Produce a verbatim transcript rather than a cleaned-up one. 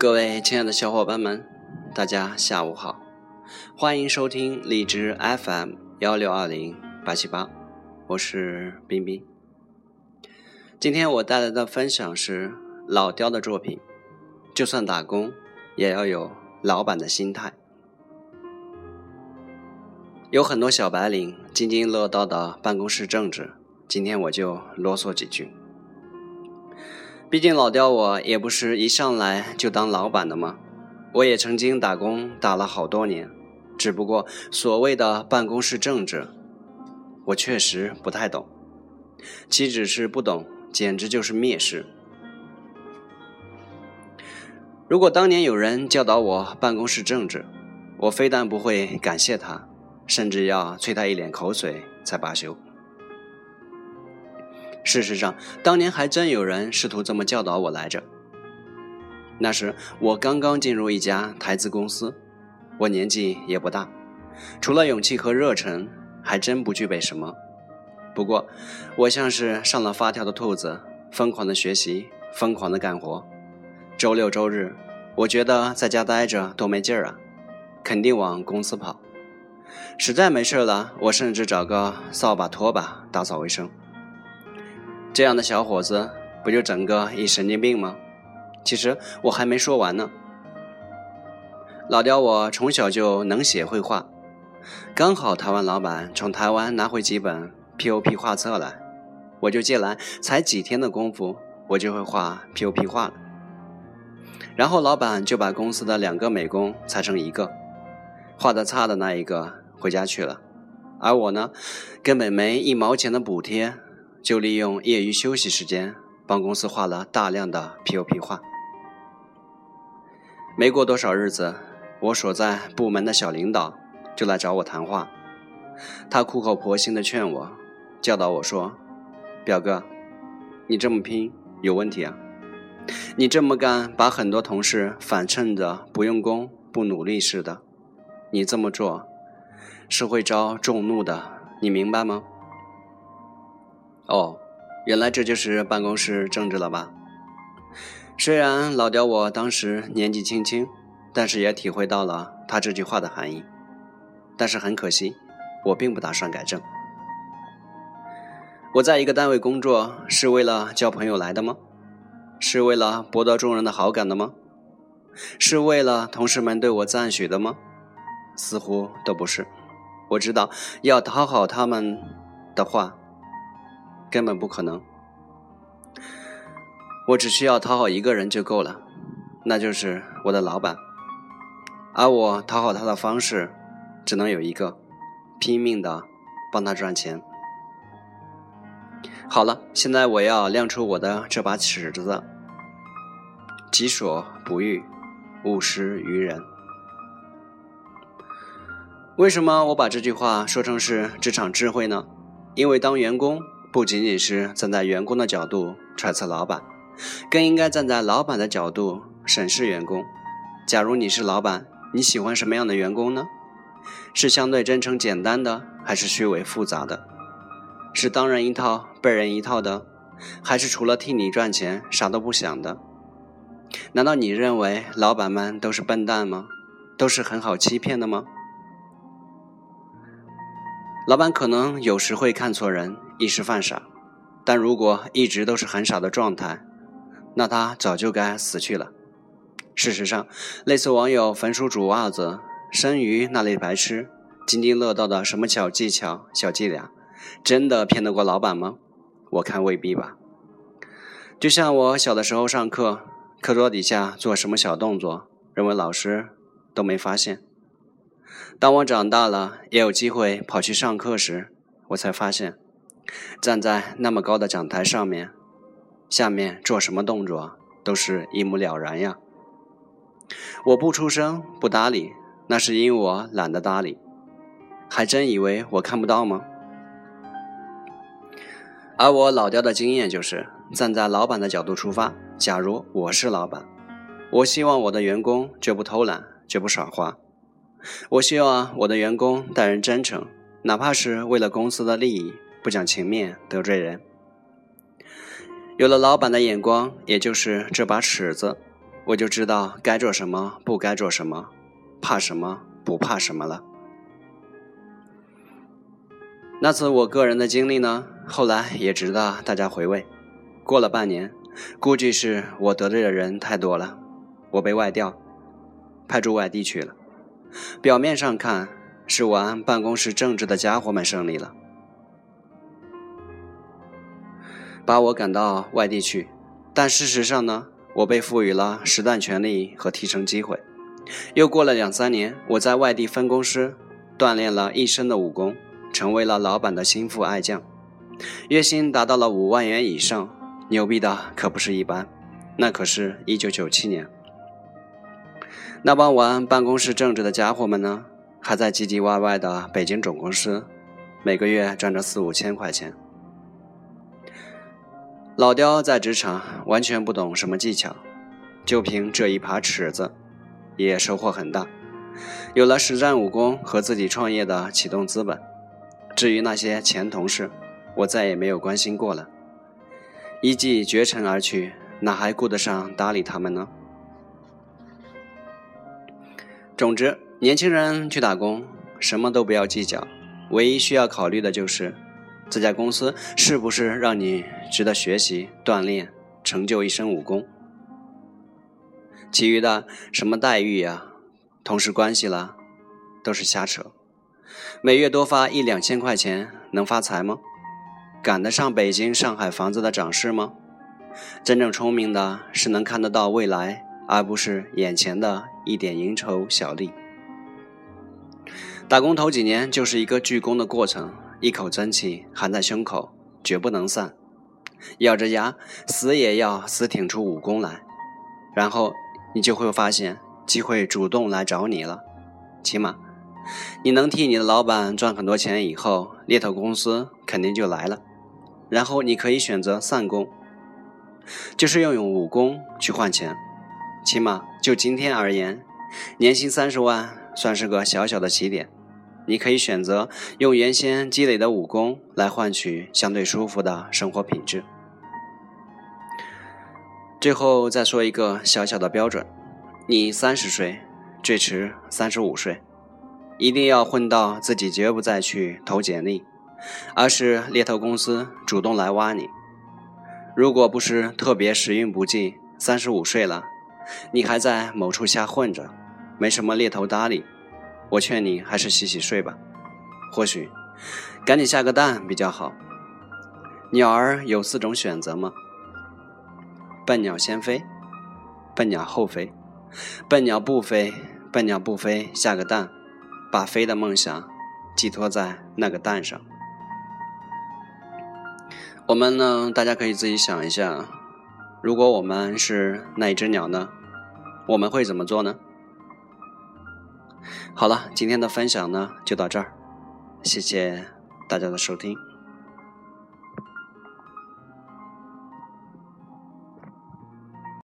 各位亲爱的小伙伴们，大家下午好，欢迎收听荔枝 F M 一六二零八七八，我是彬彬。今天我带来的分享是老雕的作品，就算打工也要有老板的心态。有很多小白领津津乐道的办公室政治，今天我就啰嗦几句。毕竟老雕我也不是一上来就当老板的嘛，我也曾经打工打了好多年，只不过所谓的办公室政治我确实不太懂，岂止是不懂，简直就是蔑视。如果当年有人教导我办公室政治，我非但不会感谢他，甚至要啐他一脸口水才罢休。事实上，当年还真有人试图这么教导我来着。那时我刚刚进入一家台资公司，我年纪也不大，除了勇气和热忱，还真不具备什么。不过，我像是上了发条的兔子，疯狂的学习，疯狂的干活。周六周日，我觉得在家待着都没劲儿啊，肯定往公司跑。实在没事了，我甚至找个扫把拖把打扫卫生。这样的小伙子不就整个一神经病吗？其实我还没说完呢。老雕我从小就能写绘画，刚好台湾老板从台湾拿回几本 P O P 画册来，我就借来，才几天的功夫我就会画 P O P 画了。然后老板就把公司的两个美工裁成一个，画得差的那一个回家去了，而我呢，根本没一毛钱的补贴，就利用业余休息时间帮公司画了大量的 P O P 画。没过多少日子，我所在部门的小领导就来找我谈话，他苦口婆心地劝我，教导我说，表哥，你这么拼有问题啊，你这么干把很多同事反衬着不用功不努力似的，你这么做是会招众怒的，你明白吗？哦，原来这就是办公室政治了吧？虽然老雕我当时年纪轻轻，但是也体会到了他这句话的含义。但是很可惜，我并不打算改正。我在一个单位工作是为了交朋友来的吗？是为了博得众人的好感的吗？是为了同事们对我赞许的吗？似乎都不是。我知道要讨好他们的话根本不可能，我只需要讨好一个人就够了，那就是我的老板。而我讨好他的方式只能有一个，拼命的帮他赚钱。好了，现在我要亮出我的这把尺子，己所不欲，勿施于人。为什么我把这句话说成是职场智慧呢？因为当员工不仅仅是站在员工的角度揣测老板，更应该站在老板的角度审视员工。假如你是老板，你喜欢什么样的员工呢？是相对真诚简单的，还是虚伪复杂的？是当人一套背人一套的，还是除了替你赚钱啥都不想的？难道你认为老板们都是笨蛋吗？都是很好欺骗的吗？老板可能有时会看错人，一时犯傻，但如果一直都是很傻的状态，那他早就该死去了。事实上，类似网友焚书煮袜子、生鱼那类白痴津津乐道的什么小技巧小伎俩，真的骗得过老板吗？我看未必吧。就像我小的时候上课，课桌底下做什么小动作，认为老师都没发现。当我长大了，也有机会跑去上课时，我才发现站在那么高的讲台上面，下面做什么动作都是一目了然呀。我不出声不搭理，那是因为我懒得搭理。还真以为我看不到吗？而我老掉的经验就是站在老板的角度出发，假如我是老板，我希望我的员工绝不偷懒，绝不耍滑。我希望我的员工待人真诚，哪怕是为了公司的利益，不讲情面得罪人。有了老板的眼光，也就是这把尺子，我就知道该做什么，不该做什么，怕什么，不怕什么了。那次我个人的经历呢，后来也值得大家回味。过了半年，估计是我得罪的人太多了，我被外调，派驻外地去了。表面上看，是玩办公室政治的家伙们胜利了，把我赶到外地去。但事实上呢，我被赋予了实弹权利和提升机会。又过了两三年，我在外地分公司锻炼了一身的武功，成为了老板的心腹爱将，月薪达到了五万元以上，牛逼的可不是一般。那可是一九九七年。那帮玩办公室政治的家伙们呢，还在唧唧歪歪的北京总公司，每个月赚着四五千块钱。老刁在职场完全不懂什么技巧，就凭这一把尺子也收获很大，有了实战武功和自己创业的启动资本。至于那些前同事，我再也没有关心过了，一骑绝尘而去，哪还顾得上搭理他们呢？总之，年轻人去打工，什么都不要计较，唯一需要考虑的就是这家公司是不是让你值得学习、锻炼、成就一身武功。其余的什么待遇呀、啊、同事关系啦，都是瞎扯。每月多发一两千块钱能发财吗？赶得上北京、上海房子的涨势吗？真正聪明的是能看得到未来，而不是眼前的一点蝇头小利。打工头几年就是一个鞠躬的过程，一口真气含在胸口，绝不能散，咬着牙死也要死挺出武功来。然后你就会发现机会主动来找你了，起码你能替你的老板赚很多钱，以后猎头公司肯定就来了。然后你可以选择散工，就是要用武功去换钱。起码就今天而言，年薪三十万算是个小小的起点，你可以选择用原先积累的武功来换取相对舒服的生活品质。最后再说一个小小的标准，你三十岁，最迟三十五岁，一定要混到自己绝不再去投简历，而是猎头公司主动来挖你。如果不是特别时运不济，三十五岁了你还在某处瞎混着，没什么猎头搭理，我劝你还是洗洗睡吧，或许赶紧下个蛋比较好。鸟儿有四种选择吗？笨鸟先飞，笨鸟后飞，笨鸟不飞，笨鸟不飞下个蛋，把飞的梦想寄托在那个蛋上。我们呢，大家可以自己想一下，如果我们是那一只鸟呢，我们会怎么做呢？好了，今天的分享呢就到这儿，谢谢大家的收听。